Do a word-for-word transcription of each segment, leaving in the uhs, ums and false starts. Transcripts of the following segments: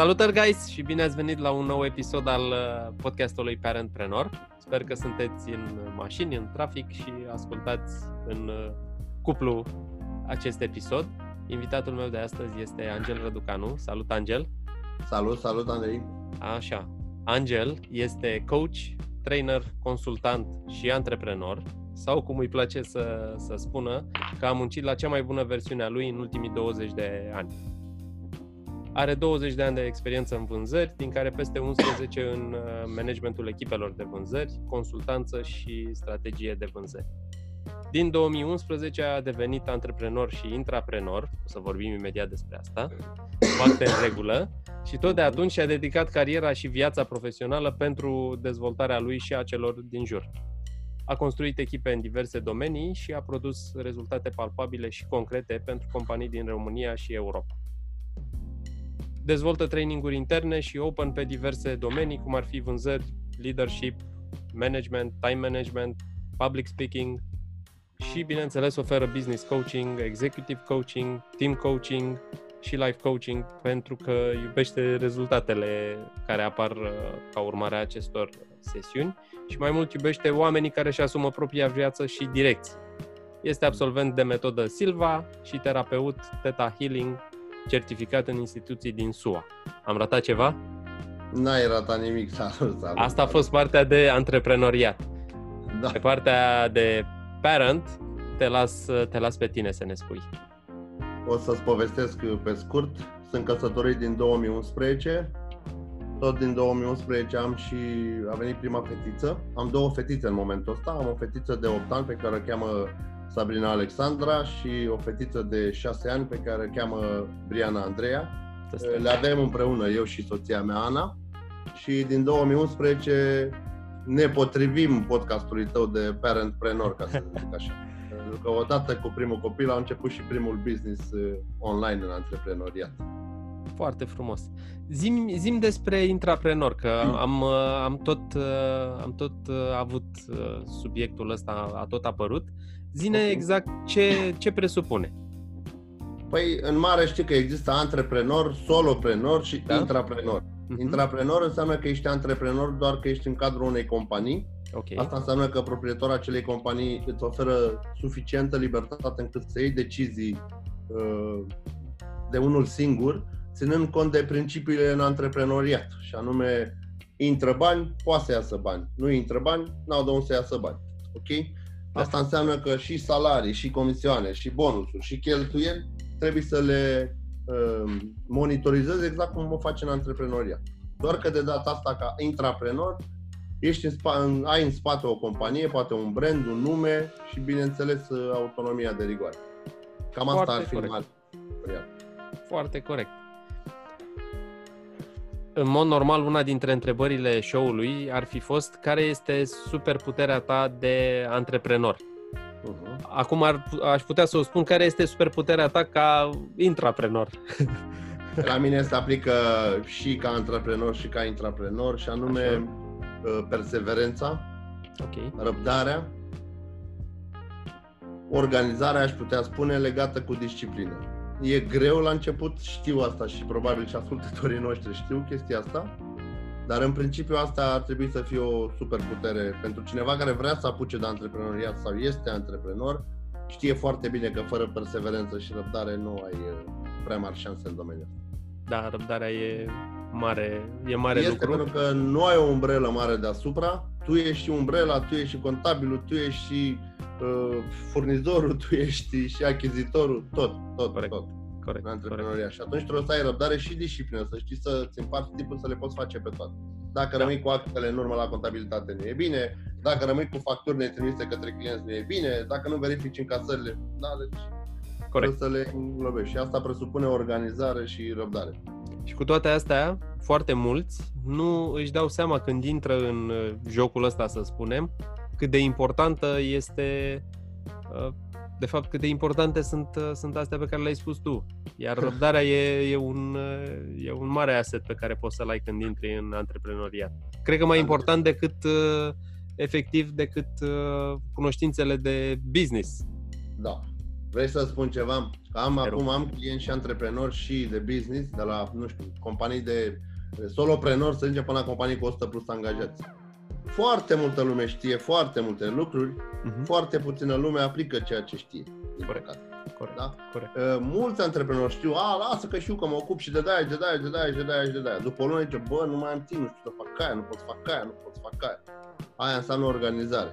Salutări, guys, și bine ați venit la un nou episod al podcastului Parentpreneur. Sper că sunteți în mașini, în trafic și ascultați în cuplu acest episod. Invitatul meu de astăzi este Angel Răducanu. Salut, Angel! Salut, salut, Andrei! Așa, Angel este coach, trainer, consultant și antreprenor, sau cum îi place să, să spună, că a muncit la cea mai bună versiune a lui în ultimii douăzeci de ani. Are douăzeci de ani de experiență în vânzări, din care peste unsprezece în managementul echipelor de vânzări, consultanță și strategie de vânzări. Din două mii unsprezece a devenit antreprenor și intraprenor, o să vorbim imediat despre asta, foarte în regulă, și tot de atunci și-a dedicat cariera și viața profesională pentru dezvoltarea lui și a celor din jur. A construit echipe în diverse domenii și a produs rezultate palpabile și concrete pentru companii din România și Europa. Dezvoltă traininguri interne și open pe diverse domenii, cum ar fi vânzări, leadership, management, time management, public speaking și, bineînțeles, oferă business coaching, executive coaching, team coaching și life coaching, pentru că iubește rezultatele care apar ca urmare a acestor sesiuni și, mai mult, iubește oamenii care își asumă propria viață și direcție. Este absolvent de metodă Silva și terapeut Theta Healing, certificat în instituții din S U A. Am ratat ceva? N-ai ratat nimic. Salut, salut. Asta a fost partea de antreprenoriat. Da. Pe partea de parent, te las, te las pe tine să ne spui. O să-ți povestesc pe scurt. Sunt căsătorit din două mii unsprezece. Tot din două mii unsprezece am și a venit prima fetiță. Am două fetițe în momentul ăsta. Am o fetiță de opt ani pe care o cheamă Sabrina Alexandra și o fetiță de șase ani pe care o cheamă Briana Andreea. Le avem împreună, eu și soția mea, Ana. Și din două mii unsprezece ne potrivim podcastului tău de Parentpreneur, ca să zic așa. Pentru că odată cu primul copil a început și primul business online în antreprenoriat. Foarte frumos. Zi-mi, zi-mi despre intraprenor, că am, am, tot, am tot avut subiectul ăsta, a tot apărut. Zi-ne exact ce, ce presupune. Păi, în mare știi că există antreprenor, soloprenor și da? intraprenor. Uh-huh. Intraprenor înseamnă că ești antreprenor doar că ești în cadrul unei companii. Okay. Asta înseamnă că proprietorul acelei companii îți oferă suficientă libertate încât să iei decizii uh, de unul singur, ținând cont de principiile în antreprenoriat. Și anume, intră bani, poate să iasă bani. Nu intră bani, n-au de unde să iasă bani. Ok? Asta înseamnă că și salarii, și comisioane, și bonusuri, și cheltuieli trebuie să le uh, monitorizezi exact cum o faci în antreprenoriat. Doar că de data asta, ca intraprenor, ești în spa- în, ai în spate o companie, poate un brand, un nume și, bineînțeles, autonomia de rigoare. Cam asta Foarte ar fi corect. Mare. Foarte corect. În mod normal, una dintre întrebările show-ului ar fi fost care este superputerea ta de antreprenor. Uh-huh. Acum ar, aș putea să o spun care este superputerea ta ca intraprenor. La mine se aplică și ca antreprenor și ca intraprenor, și anume Așa. perseverența, okay. răbdarea, organizarea, aș putea spune, legată cu disciplină. E greu la început, știu asta și probabil și ascultătorii noștri știu chestia asta, dar în principiu asta ar trebui să fie o superputere pentru cineva care vrea să apuce de antreprenoriat sau este antreprenor. Știe foarte bine că fără perseverență și răbdare nu ai prea mari șanse în domeniul. Da, răbdarea e mare, e mare este lucru. Este pentru că nu ai o umbrelă mare deasupra, tu ești și umbrela, tu ești și contabilul, tu ești și furnizorul, tu ești și achizitorul, tot, tot, corect, tot. Corect, în antreprenoriat. Corect. Și atunci trebuie să ai răbdare și disciplină, să știi să-ți împarți timpul, să le poți face pe toate. Dacă da. rămâi cu actele în urmă la contabilitate, nu e bine. Dacă rămâi cu facturi netrimise către clienți, nu e bine. Dacă nu verifici încasările, da, deci corect. Trebuie să le înglobești. Și asta presupune organizare și răbdare. Și cu toate astea, foarte mulți nu își dau seama când intră în jocul ăsta, să spunem, cât de importantă este, de fapt, cât de importante sunt, sunt astea pe care le-ai spus tu. Iar răbdarea e, e, un, e un mare asset pe care poți să-l ai când intri în antreprenoriat. Cred că mai important decât, efectiv, decât cunoștințele de business. Da. Vrei să spun ceva? Am acum am clienți și antreprenori și de business, de la, nu știu, companii de soloprenori, să zicem, până la companii cu o sută plus angajați. Foarte multă lume știe foarte multe lucruri, uh-huh. foarte puțină lume aplică ceea ce știe. Corect. Corect. Da? Corect. Uh, mulți antreprenori știu, a, lasă că știu că mă ocup și de daia, de daia, de daia, de daia, de daia. După o lună zice, bă, nu mai am timp, nu știu să fac aia, nu pot să fac aia, nu pot să fac aia. Aia înseamnă organizare.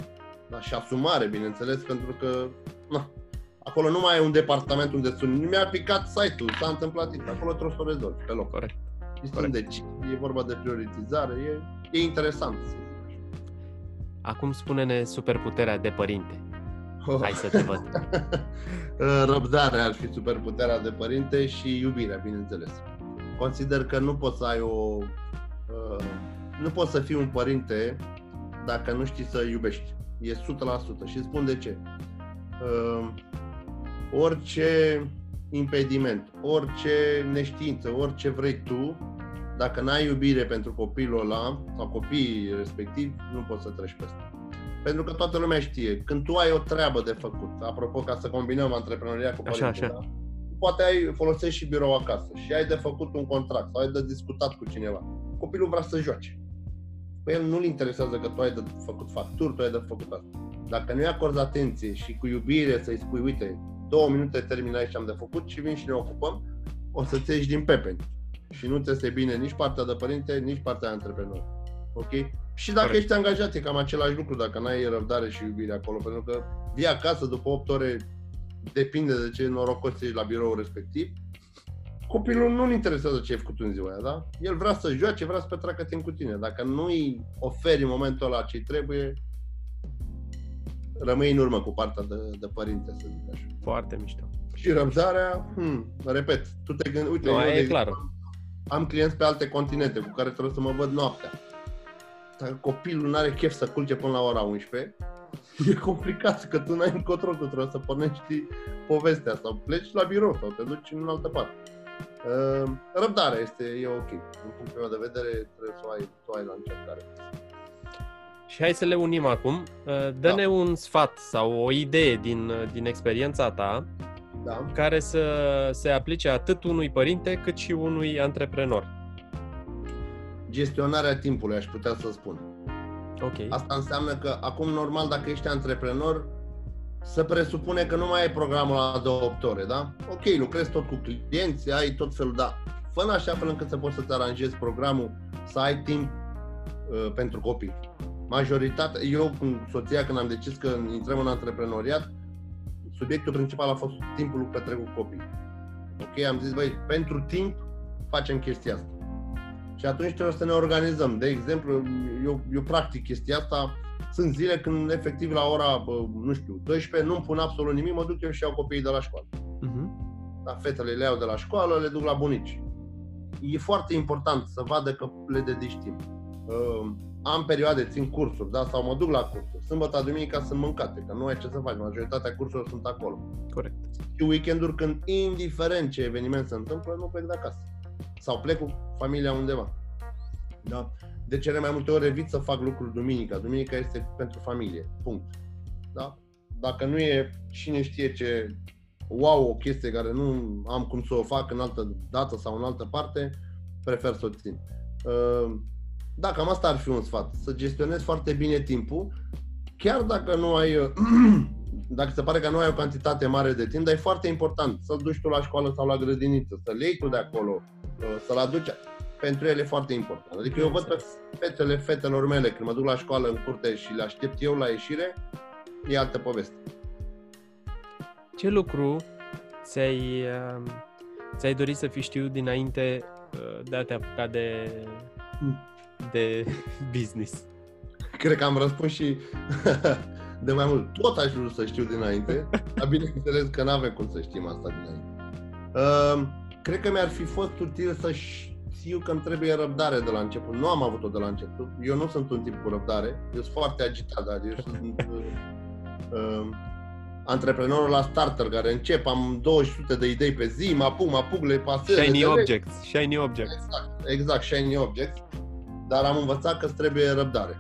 Da? Și asumare, bineînțeles, pentru că, na, acolo nu mai e un departament unde sunt, mi-a picat site-ul, s-a întâmplat, acolo trebuie să o rezolvi pe loc. Corect. Deci, e vorba de prioritizare, e, e interesant. Acum spune-ne superputerea de părinte. Oh. Hai să te văd. Răbdarea ar fi superputerea de părinte și iubirea, bineînțeles. Consider că nu poți să ai o... Uh, nu poți să fii un părinte dacă nu știi să iubești. E o sută la sută. Și spun de ce. Uh, orice impediment, orice neștiință, orice vrei tu, dacă n-ai iubire pentru copilul ăla sau copiii respectivi, nu poți să treci peste. Pentru că toată lumea știe, când tu ai o treabă de făcut, apropo, ca să combinăm antreprenoria cu părinții, poate ai folosești și birou acasă și ai de făcut un contract sau ai de discutat cu cineva. Copilul vrea să joace. Pe el nu-l interesează că tu ai de făcut facturi, tu ai de făcut asta. Dacă nu-i acorzi atenție și cu iubire să-i spui, uite, două minute terminai și am de făcut și vin și ne ocupăm, o să ți ieși din pepeni. Și nu ți este bine nici partea de părinte, nici partea de antreprenor. Ok? Și dacă Corect. Ești angajat, e cam același lucru, dacă n-ai răbdare și iubire acolo, pentru că vii acasă după opt ore, depinde de ce norocos ești la biroul respectiv, copilul nu-l interesează ce ai făcut în ziua aia, da? El vrea să joace, vrea să petreacă timp cu tine. Dacă nu-i oferi momentul ăla ce-i trebuie, rămâi în urmă cu partea de, de părinte, să zic așa. Foarte mișto. Și răbdarea, hmm, repet, tu te gândi, uite, no, eu e clar. Am clienți pe alte continente cu care trebuie să mă văd noaptea. Dacă copilul nu are chef să culce până la ora unsprezece, e complicat, că tu n-ai încotro, tu trebuie să pornești povestea sau pleci la birou sau te duci în altă parte. Răbdarea este, e ok. Din punctul meu de vedere, trebuie să o ai, să o ai la încercare. Și hai să le unim acum. Dă-ne da. un sfat sau o idee din, din experiența ta da. care să se aplice atât unui părinte cât și unui antreprenor. Gestionarea timpului, aș putea să spun. Okay. Asta înseamnă că acum, normal, dacă ești antreprenor, se presupune că nu mai ai programul la două opt ore, da? Ok, lucrezi tot cu clienți, ai tot felul, dar fă în așa fel încât să poți să-ți aranjezi programul, să ai timp uh, pentru copii. Majoritatea, eu cu soția, când am decis că intrăm în antreprenoriat, subiectul principal a fost timpul petrecut cu copii. Ok, am zis, băi, pentru timp facem chestia asta. Și atunci trebuie să ne organizăm. De exemplu, eu, eu practic chestia asta, sunt zile când efectiv la ora, nu știu, douăsprezece, nu-mi pun absolut nimic, mă duc eu și iau copiii de la școală. Uh-huh. Da, fetele le iau de la școală, le duc la bunici. E foarte important să vadă că le dedici timp. Uh, Am perioade, țin cursuri, da? Sau mă duc la cursuri. Sâmbătă, duminica sunt mâncate, că nu ai ce să faci. Majoritatea cursurilor sunt acolo. Corect. Și weekend-uri când, indiferent ce eveniment se întâmplă, nu plec de acasă. Sau plec cu familia undeva. Da? De cele mai multe ori evit să fac lucruri duminica. Duminica este pentru familie. Punct. Da? Dacă nu e, cine știe ce, wow, o chestie care nu am cum să o fac în altă dată sau în altă parte, prefer să o țin. Uh, Da, cam asta ar fi un sfat, să gestionezi foarte bine timpul, chiar dacă nu ai, dacă se pare că nu ai o cantitate mare de timp, dar e foarte important să-l duci tu la școală sau la grădiniță, să-l iei tu de acolo, să-l aduci, pentru ele e foarte important. Adică eu văd pe fetele fetelor mele, când mă duc la școală în curte și le aștept eu la ieșire, e altă poveste. Ce lucru ți-ai, ți-ai dorit să fi știut dinainte de a te apuca de... Hmm. de business? Cred că am răspuns și de mai mult. Tot aș vrut să știu dinainte, dar bineînțeles că n-avem cum să știm asta dinainte. Uh, cred că mi-ar fi fost util să știu că îmi trebuie răbdare de la început. Nu am avut-o de la început. Eu nu sunt un tip cu răbdare. Eu sunt foarte agitat, dar eu sunt uh, uh, antreprenorul la starter care încep, am două sute de idei pe zi, mă apuc, mă apuc, le pasez. Shiny objects. Shiny objects. Exact, exact, shiny objects. Dar am învățat că trebuie răbdare.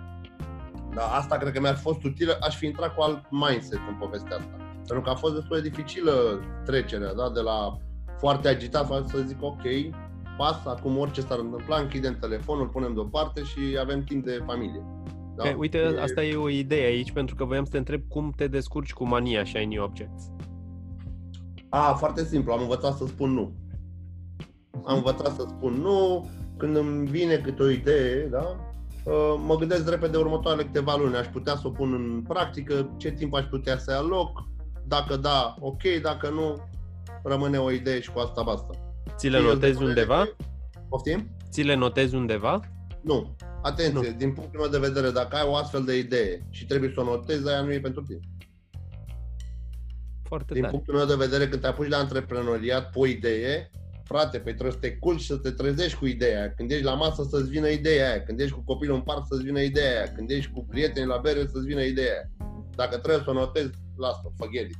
Dar asta cred că mi-ar fi fost utilă, aș fi intrat cu alt mindset în povestea asta. Pentru că a fost destul de dificilă trecerea, da? De la foarte agitat, să zic ok, pas, acum orice s-ar întâmpla, închidem telefonul, punem deoparte și avem timp de familie. Da? Okay, uite, e... asta e o idee aici, pentru că voiam să te întreb cum te descurci cu mania shiny objects. A, foarte simplu, am învățat să spun nu. Am învățat să spun nu, când îmi vine câte o idee, da? Mă gândesc repede următoarele câteva luni, aș putea să o pun în practică, ce timp aș putea să aloc, dacă da, ok, dacă nu, rămâne o idee și cu asta basta. Ți le notezi undeva? Poftim? Ți le notezi undeva? Nu. Atenție, nu. Din punctul meu de vedere, dacă ai o astfel de idee și trebuie să o notezi, aia nu e pentru tine. Foarte din tare. Punctul meu de vedere, când te apuci la antreprenoriat, pui idee, frate, păi trebuie să te culci și să te trezești cu ideea aia. Când ești la masă să-ți vină ideea aia. Când ești cu copilul în parc să-ți vină ideea aia. Când ești cu prietenii la bere să-ți vină ideea aia. Dacă trebuie să o notezi, lasă-o, forget it.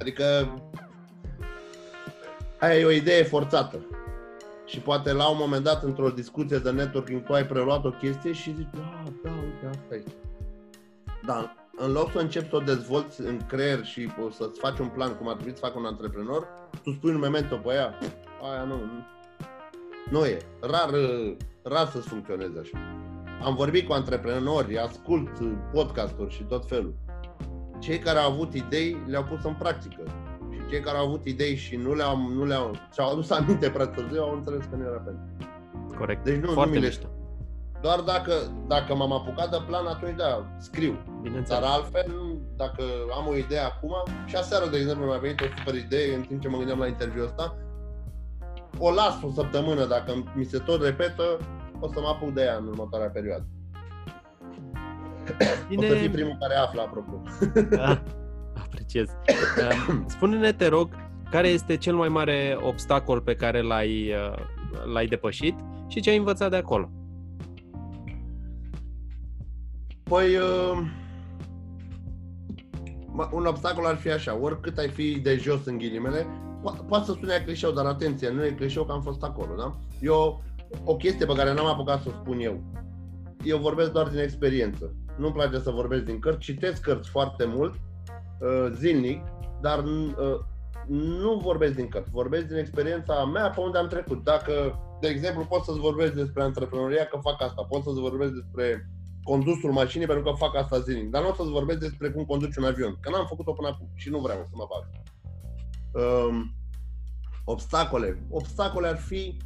Adică aia e o idee forțată. Și poate la un moment dat, într-o discuție de networking, tu ai preluat o chestie și zici, da, da, uite, asta e. Da, în loc să începi să o dezvolți în creier și să-ți faci un plan cum ar trebui să facă un antreprenor, tu spui un moment-o pe aia, aia nu, nu, nu e, rar, rar să-ți funcționeze așa. Am vorbit cu antreprenori, ascult podcasturi și tot felul. Cei care au avut idei le-au pus în practică și cei care au avut idei și nu le-au, nu le-au, și-au adus aminte prea târziu, au înțeles că nu era pentru. Corect, deci nu, foarte nu mișto. Doar dacă, dacă m-am apucat de plan, atunci da, scriu. Dar altfel, dacă am o idee acum, și aseară, de exemplu, mi-a venit o super idee în timp ce mă gândeam la interviul ăsta, o las o săptămână, dacă mi se tot repetă, o să mă apuc de ea în următoarea perioadă. Bine. O să fii primul care află, apropo. Da, apreciez. Spune-ne, te rog, care este cel mai mare obstacol pe care l-ai, l-ai depășit și ce ai învățat de acolo? Păi, un obstacol ar fi așa, oricât ai fi de jos în ghilimele, po- poate să sune clișeu, dar atenție, nu e clișeu că am fost acolo, da? Eu, o chestie pe care n-am apucat să o spun eu, eu vorbesc doar din experiență, nu-mi place să vorbesc din cărți, citesc cărți foarte mult, zilnic, dar nu vorbesc din cărți, vorbesc din experiența mea pe unde am trecut. Dacă, de exemplu, pot să-ți vorbesc despre antreprenoria că fac asta, pot să-ți vorbesc despre condusul mașinii, pentru că fac asta zilnic. Dar nu o să-ți vorbesc despre cum conduci un avion, că n-am făcut-o până acum și nu vreau să mă bag. Um, obstacole. Obstacole ar fi...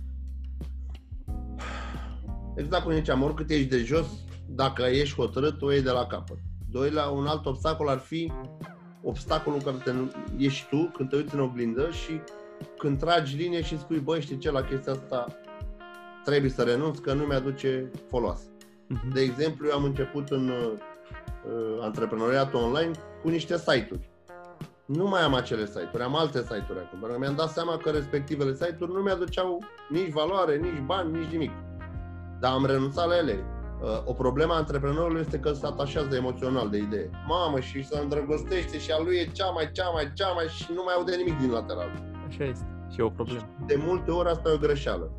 Exact cum ziceam, oricât ești de jos, dacă ești hotărât, o iei de la capăt. Doi, la un alt obstacol ar fi obstacolul care te ești tu când te uiți în oglindă și când tragi linie și spui, băi, știi ce, la chestia asta trebuie să renunț, că nu mi-aduce foloasă. De exemplu, eu am început în uh, antreprenoriatul online cu niște site-uri. Nu mai am acele site-uri, am alte site-uri acum. Pentru că mi-am dat seama că respectivele site-uri nu mi-aduceau nici valoare, nici bani, nici nimic. Dar am renunțat la ele. Uh, o problemă a antreprenorului este că se atașează emoțional de idee. Mamă, și se îndrăgostește și a lui e cea mai, cea mai, cea mai și nu mai aude nimic din lateral. Așa este. Și e o problemă. De multe ori asta e o greșeală.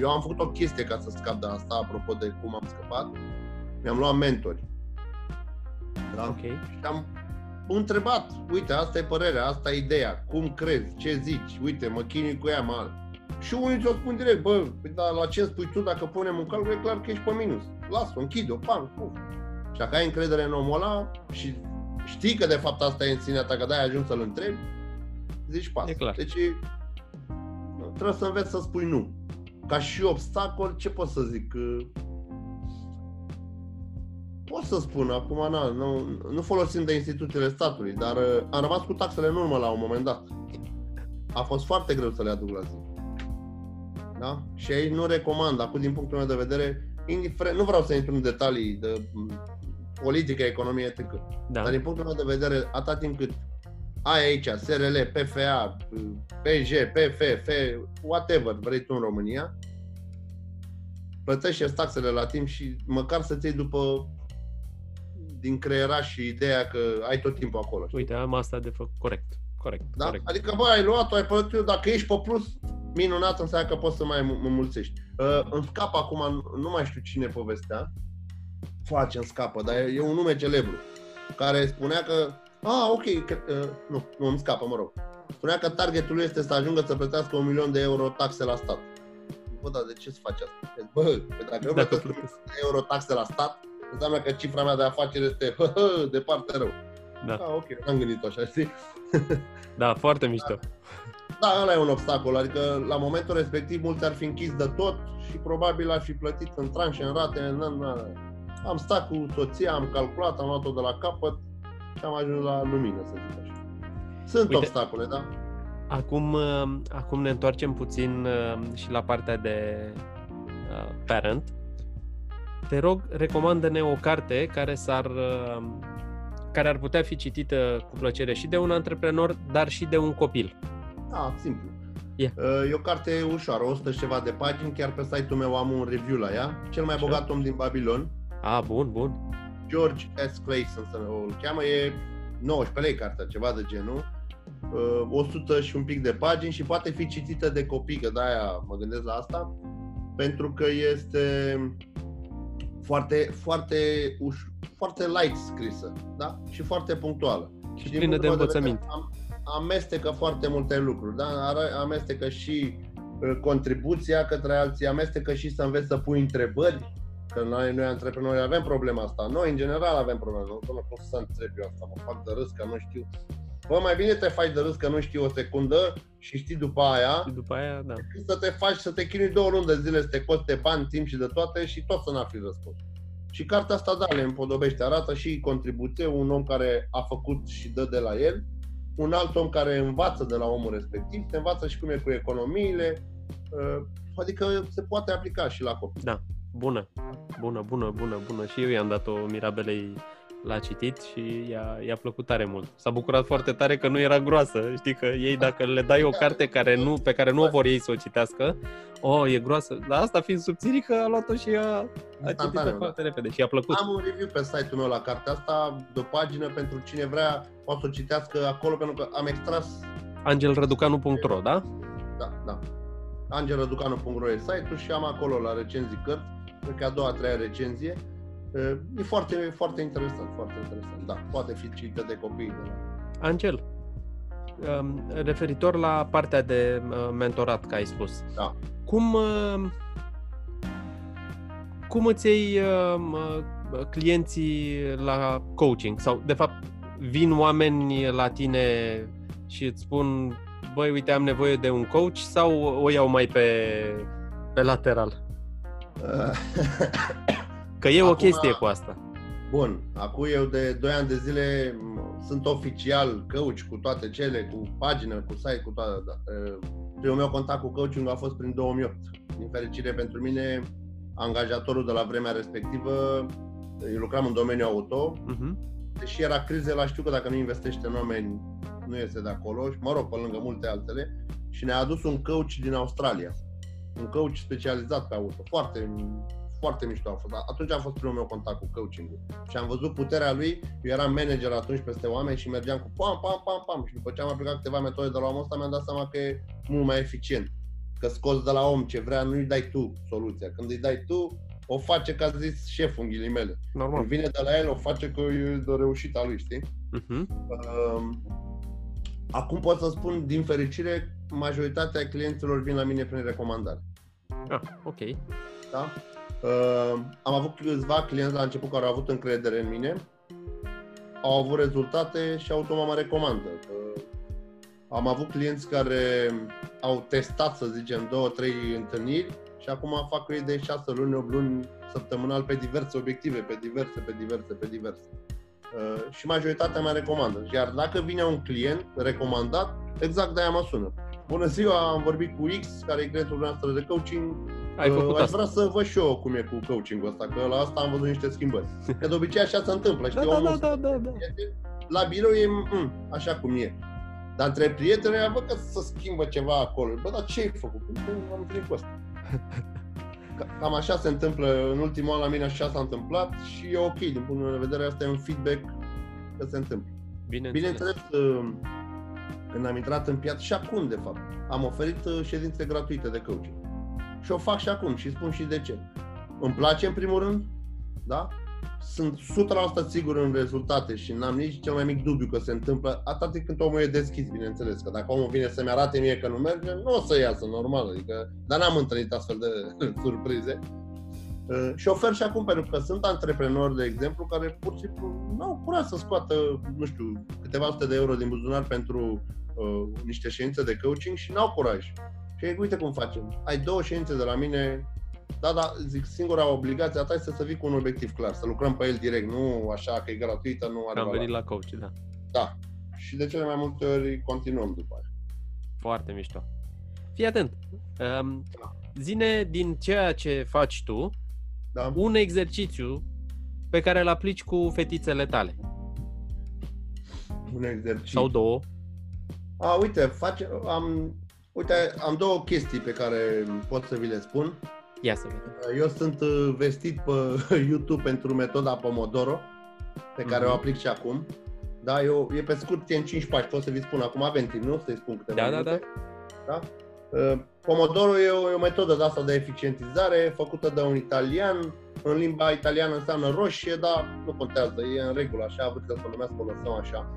Eu am făcut o chestie ca să scap de asta, apropo de cum am scăpat. Mi-am luat mentori. Da? Okay. Și am întrebat, uite, asta e părerea, asta e ideea, cum crezi, ce zici, uite, mă chinui cu ea, mă... Și unii ți-o spun direct, bă, dar la ce spui tu, dacă punem un calcul, e clar că ești pe minus. Lasă-o, închide-o, pam, puf. Și dacă ai încredere în omul ăla și știi că de fapt asta e în sinea ta, că de-aia ai ajuns să-l întrebi, zici pas. Deci trebuie să înveți să spui nu. Ca și obstacol, ce pot să zic? Pot să spun, acum na, nu, nu folosim de instituțiile statului, dar am rămas cu taxele în urmă la un moment dat. A fost foarte greu să le aduc la zi. Da? Și aici nu recomand, acum din punctul meu de vedere, indiferent, nu vreau să intru în detalii de politică, economie, et cetera. Da. Dar din punctul meu de vedere, atât timp cât ai aici S R L, P F A, P J, P F F, whatever vrei tu în România, plătește taxele la timp și măcar să-ți iei după din creieraș și ideea că ai tot timpul acolo. Știi? Uite, am asta de făcut. Corect. Corect. Da? Corect. Adică, bă, ai luat-o, ai plătit, dacă ești pe plus, minunat, înseamnă că poți să mai înmulțești. Uh, îmi scapă acum, nu mai știu cine povestea, face, îmi scapă, dar e un nume celebru, care spunea că Ah, ok, că, uh, nu, nu îmi scapă, mă rog. Spunea că targetul este să ajungă să plătească un milion de euro taxe la stat. Bă, dar de ce se face asta? Bă, că dacă eu plătesc un milion de euro taxe la stat, înseamnă că cifra mea de afaceri este hă, hă, de parte rău. Da. Ah, ok, am gândit-o așa, știi? Da, foarte mișto. Da, ăla e un obstacol, adică la momentul respectiv mulți ar fi închis de tot și probabil ar fi plătit în tranșe, în rate, na, na. Am stat cu soția, am calculat, am luat-o de la capăt și am ajuns la lumină, să zic așa. Sunt Uite, obstacole, da? Acum, acum ne întoarcem puțin și la partea de parent. Te rog, recomandă-ne o carte care s-ar... care ar putea fi citită cu plăcere și de un antreprenor, dar și de un copil. Da, simplu. Yeah. E o carte ușoară, o sută ceva de pagini, chiar pe site-ul meu am un review la ea. Cel mai bogat om din Babilon. Ah, bun, bun. George S. Clayson se o cheamă, e nouăsprezece lei cartea, ceva de genul. o sută și un pic de pagini și poate fi citită de copii, că de-aia mă gândesc la asta, pentru că este... foarte, foarte, uș- foarte light scrisă, da? Și foarte punctuală. Și, și plină de învățăminte. De vedere, am, amestecă foarte multe lucruri, da? Amestecă și uh, contribuția către alții, amestecă și să înveți să pui întrebări, că noi, noi antreprenori avem problema asta. Noi, în general, avem problema asta. Nu pot să întreb eu asta, mă fac de râs că nu știu. Bă, mai bine te faci de râs că nu știi o secundă și știi după aia, și după aia da. Să te faci, să te chinui două luni de zile, să te coste bani, timp și de toate și tot să n-afli răspuns. Și cartea asta, da, le împodobește, arată și contribuție, un om care a făcut și dă de la el, un alt om care învață de la omul respectiv, te învață și cum e cu economiile, adică se poate aplica și la copii. Da, bună, bună, bună, bună, bună. Și eu i-am dat-o Mirabelei. L-a citit și i-a, i-a plăcut tare mult. S-a bucurat foarte tare că nu era groasă. Știi că ei, dacă le dai o carte care nu, pe care nu o vor ei să o citească, oh, e groasă, dar asta fiind subțirică, a luat-o și a, a citit-o foarte repede și i-a plăcut. Am un review pe site-ul meu la cartea asta, de o pagină pentru cine vrea, poate să o citească acolo, pentru că am extras... Angel Răducanu punct ro, da? Da, da. Angel Răducanu punct ro e site-ul și am acolo la recenzii cărți, cred că a doua, a treia recenzie. E foarte, foarte interesant, foarte interesant, da, poate fi citită de copii. Angel, referitor la partea de mentorat, că ai spus, da. cum, cum îți iei clienții la coaching? Sau, de fapt, vin oameni la tine și îți spun, băi, uite, am nevoie de un coach, sau o iau mai pe, pe lateral? Că e acum, o chestie cu asta. Bun, acum eu de doi ani de zile sunt oficial coach cu toate cele, cu pagină, cu site, cu toate. Da. Primul meu contact cu coaching a fost prin două mii opt. Din fericire pentru mine, angajatorul de la vremea respectivă, eu lucram în domeniul auto, uh-huh. Deși era criză, la știu că dacă nu investește în oameni, nu iese de acolo, și mă rog, pe lângă multe altele, și ne-a adus un coach din Australia. Un coach specializat pe auto, foarte... foarte mișto a fost. Atunci a fost primul meu contact cu coaching-ul. Și am văzut puterea lui. Eu eram manager atunci peste oameni și mergeam cu pam, pam, pam, pam. Și după ce am aplicat câteva metode de la omul ăsta, mi-am dat seama că e mult mai eficient. Că scoți de la om ce vrea, nu-i dai tu soluția. Când îi dai tu, o face, ca zis, șeful, în ghilimele. Normal. Când vine de la el, o face că e de reușita lui, știi? Uh-huh. Acum pot să spun, din fericire, majoritatea clienților vin la mine prin recomandare. Ah, ok. Da? Uh, am avut câțiva clienți la început care au avut încredere în mine, au avut rezultate și automat mă recomandă. Uh, am avut clienți care au testat, să zicem, două, trei întâlniri și acum fac ei de șase luni, opt luni săptămânal pe diverse obiective, pe diverse, pe diverse, pe diverse. Uh, și majoritatea mă recomandă. Iar dacă vine un client recomandat, exact de-aia mă sună. Bună ziua, am vorbit cu X, care e clientul noastră de coaching. Ai făcut uh, aș vrea să văd și eu cum e cu coaching-ul ăsta, că la asta am văzut niște schimbări. Că de obicei așa se întâmplă, știi, da, omul da, da, da, da. La birou e mm, așa cum e. Dar între prieteni, bă, că se schimbă ceva acolo. Bă, dar ce ai făcut? Nu am întâlnit cu asta. Cam așa se întâmplă, în ultimul an la mine așa s-a întâmplat și e ok, din punctul meu de vedere, asta e un feedback că se întâmplă. Bineînțeles, Bineînțeles când am intrat în piață și acum, de fapt, am oferit ședințe gratuite de coaching. Și o fac și acum și spun și de ce. Îmi place în primul rând, da? sunt o sută la sută sigur în rezultate și n-am nici cel mai mic dubiu că se întâmplă, atât când omul e deschis, bineînțeles, că dacă omul vine să-mi arate mie că nu merge, nu o să iasă, normal, adică, dar n-am întâlnit astfel de surprize. Și ofer și acum, pentru că sunt antreprenori, de exemplu, care pur și simplu n-au curaj să scoată, nu știu, câteva sute de euro din buzunar pentru uh, niște ședințe de coaching și n-au curaj. Și uite cum facem, ai două ședințe de la mine, da, da, zic, singura obligație a ta este să vii cu un obiectiv clar, să lucrăm pe el direct, nu așa că e gratuită, nu are. Am venit la coach, da. Da. Și de cele mai multe ori continuăm după aia. Foarte mișto. Fii atent. Um, zi-ne din ceea ce faci tu, da, un exercițiu pe care îl aplici cu fetițele tale. Un exercițiu. Sau două. A, uite, face, am, uite, am două chestii pe care pot să vi le spun. Ia să vedem. Eu sunt vestit pe YouTube pentru metoda Pomodoro, pe care mm-hmm. o aplic și acum. Da, eu, e pe scurt, e în cinci pași, pot să vi spun acum, avem timp, nu? Să-i spun câteva da, minute. Da, da. da? Pomodoro e o, e o metodă de asta de eficientizare, făcută de un italian. În limba italiană înseamnă roșie, dar nu contează, e în regulă, așa, văd că se numească, o lăsăm așa.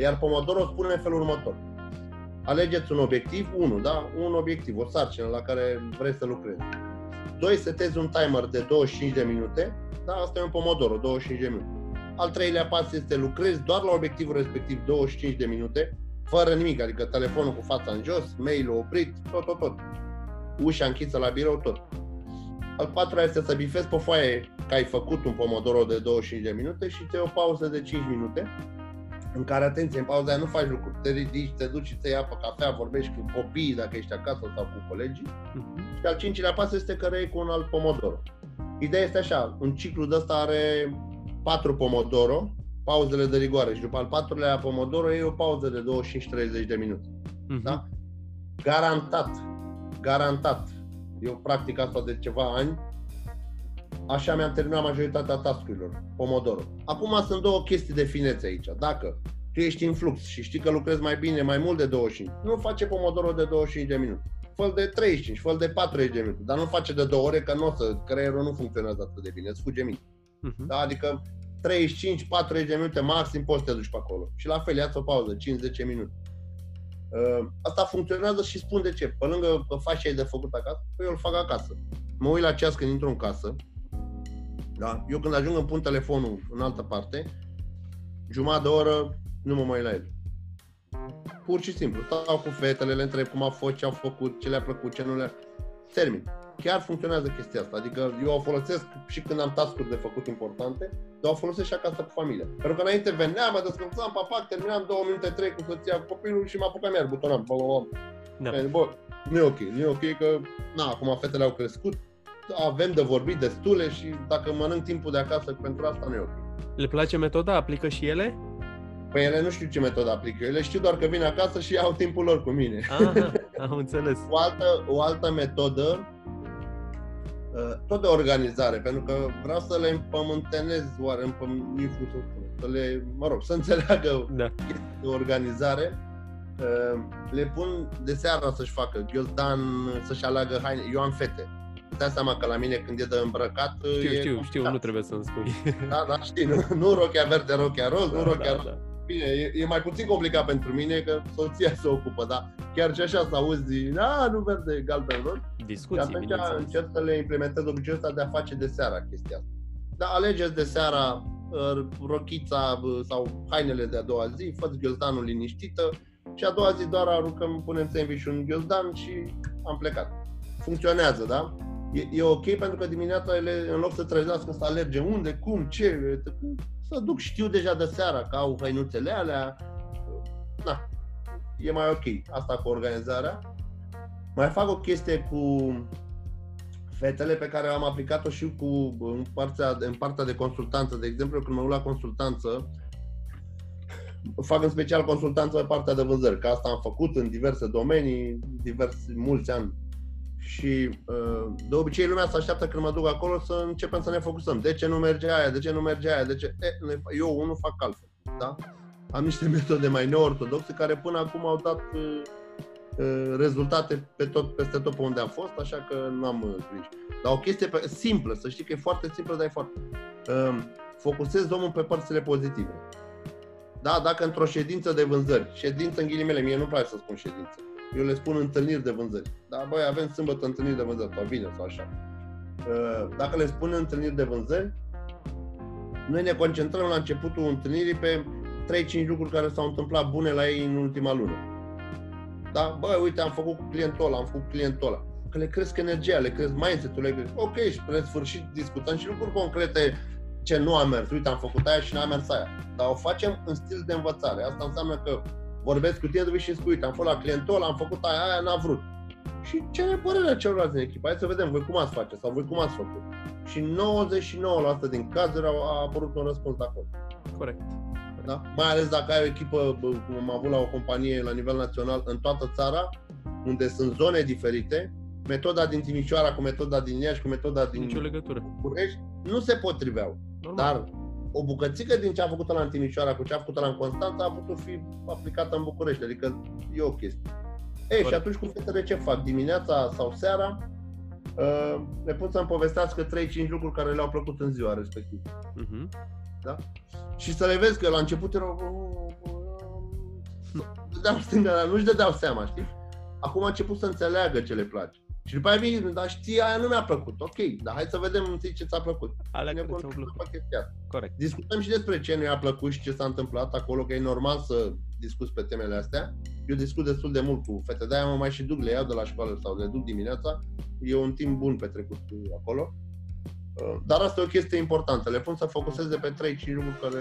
Iar Pomodoro spune în felul următor. Alegeți un obiectiv, unu, da? Un obiectiv, o sarcină la care vrei să lucrezi. doi. Setezi un timer de douăzeci și cinci de minute, da? Asta e un Pomodoro, douăzeci și cinci de minute. Al treilea pas este lucrezi doar la obiectivul respectiv douăzeci și cinci de minute, fără nimic, adică telefonul cu fața în jos, mail-ul oprit, tot, tot, tot. Ușa închisă la birou, tot. Al patrulea este să bifezi pe foaie că ai făcut un Pomodoro de douăzeci și cinci de minute și te o pauză de cinci minute, în care, atenție, în pauza aia nu faci lucruri, te ridici, te duci și te iei apă, cafea, vorbești cu copiii dacă ești acasă sau cu colegii. Uh-huh. Și al cincilea pas este că reiei cu un alt Pomodoro. Ideea este așa, un ciclu de ăsta are patru Pomodoro, pauzele de rigoare, și după al patrulea Pomodoro iei o pauză de douăzeci și cinci treizeci de minute. Uh-huh. Da? Garantat, garantat, eu practic asta de ceva ani, așa mi-am terminat majoritatea task-urilor, Pomodoro. Acum sunt două chestii de finețe aici. Dacă tu ești în flux și știi că lucrezi mai bine, mai mult de douăzeci și cinci, nu face Pomodoro de douăzeci și cinci de minute. Fă-l de treizeci și cinci, fă-l de patruzeci de minute, dar nu face de două ore, că n-o să, creierul nu funcționează atât de bine, îți fuge minte. Uh-huh. Da? Adică treizeci și cinci patruzeci de minute maxim poți să te duci pe acolo. Și la fel, ia-ți o pauză, cinci zece minute. Asta funcționează și spun de ce. Pe lângă că faci ce de făcut acasă, eu îl fac acasă. Mă uit la ceas când intru în casă. Da? Eu când ajung îmi pun telefonul în altă parte, jumătate de oră nu mă mai uit la el. Pur și simplu, stau cu fetele, le întreb cum a fost, ce au făcut, ce le-a plăcut, ce nu le-a... Termin. Chiar funcționează chestia asta, adică eu o folosesc și când am task-uri de făcut importante, dar o folosesc și acasă cu familia. Pentru că înainte veneam, mă descălțam, papac, terminam două minute, trei cu soția, cu copilul și mă apucam iar, butonam, bă, bă, bă, nu e ok, nu e ok că, na, acum fetele au crescut, avem de vorbit destule și dacă mănânc timpul de acasă pentru asta, nu e ok. Le place metoda? Aplică și ele? Păi ele nu știu ce metodă aplică, ele știu doar că vin acasă și au timpul lor cu mine. Aha, am înțeles. O altă, o altă metodă, tot de organizare, pentru că vreau să le împământenez, oare împământul, să le, mă rog, să înțeleagă da. De organizare. Le pun de seara să-și facă ghiozdan, să-și aleagă haine. Eu am fete. Dai seama că la mine când e de îmbrăcat Știu, e știu, complicat. știu, nu trebuie să-mi spui. Da, da, știi, nu, nu rochea verde, rochea roz, da, nu rochea da, roz. Da. Bine, e, e mai puțin complicat pentru mine că soția se ocupă, dar chiar și așa să auzi, na, nu verde, galben, roz. Discuții, și atunci încerc să le implementez obiceiul ăsta de a face de seara chestia asta. Dar alegeți de seara rochița sau hainele de a doua zi, fă-ți ghiozdanul liniștită și a doua zi doar aruncăm, punem sandwich-ul în ghiozdan și am plecat. Funcționează, da? E, e ok pentru că dimineața ele, în loc să trezească, să alerge unde, cum, ce, să duc, știu deja de seara că au hăinuțele alea. Na, e mai ok asta cu organizarea. Mai fac o chestie cu fetele pe care am aplicat-o și cu, în, partea, în partea de consultanță. De exemplu, când mă uit la consultanță, fac în special consultanță pe partea de vânzări, că asta am făcut în diverse domenii, diverse, mulți ani. Și de obicei lumea se așteaptă când mă duc acolo să începem să ne focusăm. De ce nu merge aia? De ce nu merge aia? De ce? E, eu unul fac altfel. Da? Am niște metode mai neortodoxe care până acum au dat uh, rezultate pe tot, peste tot pe unde am fost, așa că n-am grijă. Dar o chestie simplă, să știi că e foarte simplă, dar e foarte focusez omul pe părțile pozitive. Da, dacă într-o ședință de vânzări, ședință în ghilimele, mie nu-mi place să spun ședință, eu le spun întâlniri de vânzări. Da, băi, avem sâmbătă întâlniri de vânzări, sau vineri, sau așa. Dacă le spun întâlniri de vânzări, noi ne concentrăm la începutul întâlnirii pe trei cinci lucruri care s-au întâmplat bune la ei în ultima lună. Da, băi, uite, am făcut cu clientul ăla, am făcut cu clientul ăla. Că le cresc energia, le cresc mindset-ul, le cresc. Ok, și pe sfârșit discutăm și lucruri concrete ce nu a mers. Uite, am făcut aia și n-a mers aia. Dar o facem în stil de învățare. Asta înseamnă că vorbesc cu tine și spui, uite, am fost la clientul ăla, am făcut aia, aia n-a vrut. Și ce ne părerea celorlalți în echipă? Hai să vedem, voi cum ați face sau voi cum ați făcut. Și nouăzeci și nouă la sută din cazuri a apărut un răspuns de acolo. Corect. Da? Mai ales dacă ai o echipă, cum am avut la o companie la nivel național, în toată țara, unde sunt zone diferite, metoda din Timișoara cu metoda din Iași, cu metoda din nicio legătură. București, nu se potriveau. Normal. Dar o bucățică din ce a făcut ăla în Timișoara cu ce a făcut ăla în Constanța a putut fi aplicată în București, adică e o chestie. Ei, și atunci cu fetele ce fac? Dimineața sau seara uh, le pot să-mi povestească trei cinci lucruri care le-au plăcut în ziua respectivă. Uh-huh. Da? Și să le vezi că la început erau... Nu-și dădeau seama, știi? Acum a început să înțeleagă ce le place. Și după aia vine, dar știi, aia nu mi-a plăcut. Ok, dar hai să vedem întâi ce ți-a plăcut. Alea ne plăcut. Corect. Discutăm și despre ce ne-a plăcut și ce s-a întâmplat acolo, că e normal să discuți pe temele astea. Eu discut destul de mult cu fete, de-aia mă mai și duc, le iau de la școală sau le duc dimineața. E un timp bun petrecut acolo. Dar asta e o chestie importantă. Le pun să focuseze pe trei cinci lucruri care...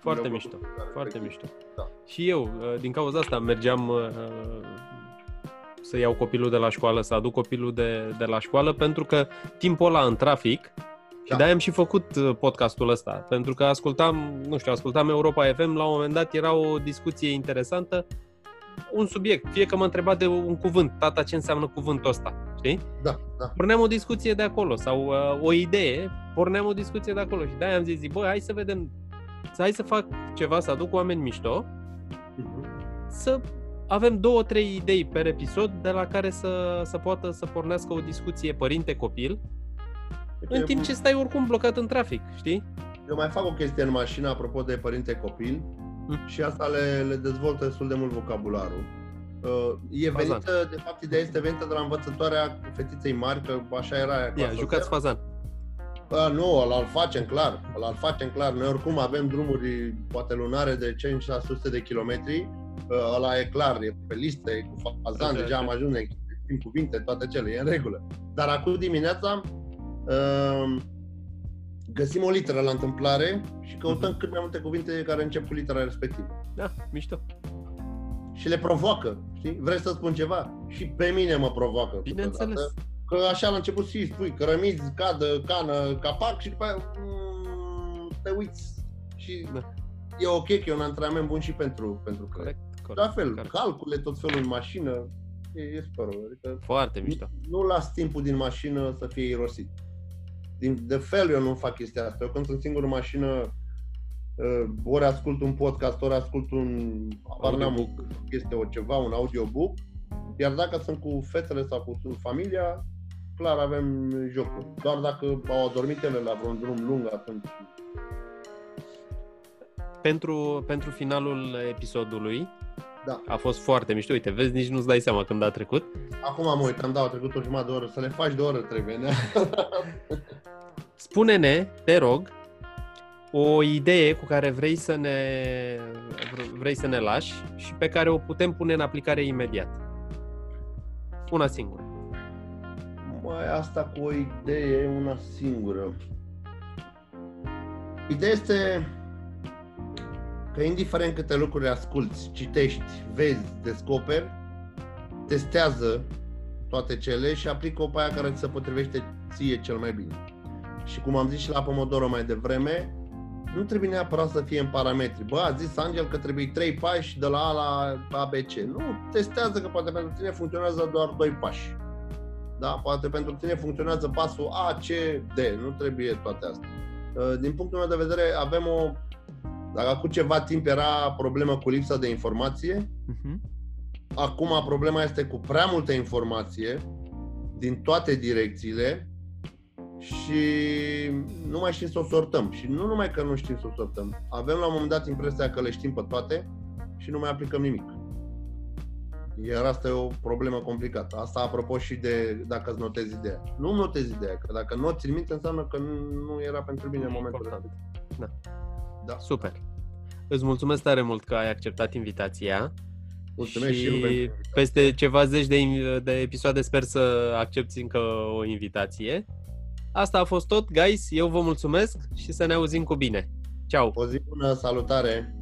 Foarte mișto, foarte mișto. Da. Și eu, din cauza asta, mergeam uh, să iau copilul de la școală, să aduc copilul de, de la școală, pentru că timpul ăla în trafic, da. Și de-aia am și făcut podcastul ăsta, pentru că ascultam, nu știu, ascultam Europa F M, la un moment dat era o discuție interesantă, un subiect, fie că mă întreba de un cuvânt, tata, ce înseamnă cuvântul ăsta, știi? Da, da. Porneam o discuție de acolo, sau uh, o idee, porneam o discuție de acolo și de-aia am zis, băi, hai să vedem, să hai să fac ceva, să aduc oameni mișto, să avem două, trei idei pe episod de la care să, să poată să pornească o discuție părinte-copil, în eu, timp ce stai oricum blocat în trafic, știi? Eu mai fac o chestie în mașină, apropo de părinte-copil, hmm. și asta le, le dezvoltă destul de mult vocabularul. E fazan. Venită, de fapt, ideea este venită de la învățătoarea fetiței mari, că așa era aia. Ia, jucați fazan. A, nu, ăla-l facem clar, ăla-l facem clar. Noi oricum avem drumuri, poate lunare, de cinci sute de kilometri. Ăla e clar, e pe listă, e cu fazan, deja am ajuns, în cuvinte, toate cele, e în regulă. Dar acum dimineața găsim o literă la întâmplare și căutăm cât mai multe cuvinte care încep cu litera respectivă. Da, mișto. Și le provoacă, știi? Vrei să spun ceva? Și pe mine mă provoacă. Bineînțeles. Că așa la început și spui, cărămizi, cadă, cană, capac și după aia mm, te uiți. Și da. E ok, că e un antrenament bun și pentru, pentru corect, corect. La fel, corect. Calcule, tot felul în mașină, e, e super. Adică foarte mișto. Nu, nu las timpul din mașină să fie irosit. Din, de fel eu nu fac chestia asta. Eu când sunt singur în mașină, ori ascult un podcast, ori ascult un audiobook, este o ceva, un audiobook, iar dacă sunt cu fetele sau cu familia, clar avem jocuri. Doar dacă au adormit ele la vreun drum lung, atunci... Pentru, pentru finalul episodului, da. A fost foarte mișto. Uite, vezi, nici nu-ți dai seama când a trecut. Acum mă uitam, da, a trecut o jumătate de oră, să le faci de oră trebuie. Ne? Spune-ne, te rog, o idee cu care vrei să ne vrei să ne lași și pe care o putem pune în aplicare imediat. Una singură. Mai asta cu o idee, una singură. Ideea este că indiferent câte lucruri asculți, citești, vezi, descoperi, testează toate cele și aplică-o pe aia care ți se potrivește ție cel mai bine. Și cum am zis și la Pomodoro mai devreme, nu trebuie neapărat să fie în parametri. Bă, a zis Angel că trebuie trei pași de la A la A B C. Nu, testează că poate pentru tine funcționează doar doi pași. Da, poate pentru tine funcționează pasul A, C, D. Nu trebuie toate astea. Din punctul meu de vedere, avem o... Dacă acum ceva timp era problemă cu lipsa de informație, uh-huh. Acum problema este cu prea multă informație din toate direcțiile și nu mai știm să o sortăm. Și nu numai că nu știm să o sortăm, avem la un moment dat impresia că le știm pe toate și nu mai aplicăm nimic. Iar asta e o problemă complicată. Asta apropo și de dacă îți notezi ideea. Nu îmi notezi ideea, că dacă nu o țin minte înseamnă că nu era pentru mine în momentul ăsta. Da. Da. Super. Îți mulțumesc tare mult că ai acceptat invitația. Mulțumesc și, și peste ceva zeci de, de episoade sper să accepti încă o invitație. Asta a fost tot, guys. Eu vă mulțumesc și să ne auzim cu bine. Ceau! O zi bună, salutare!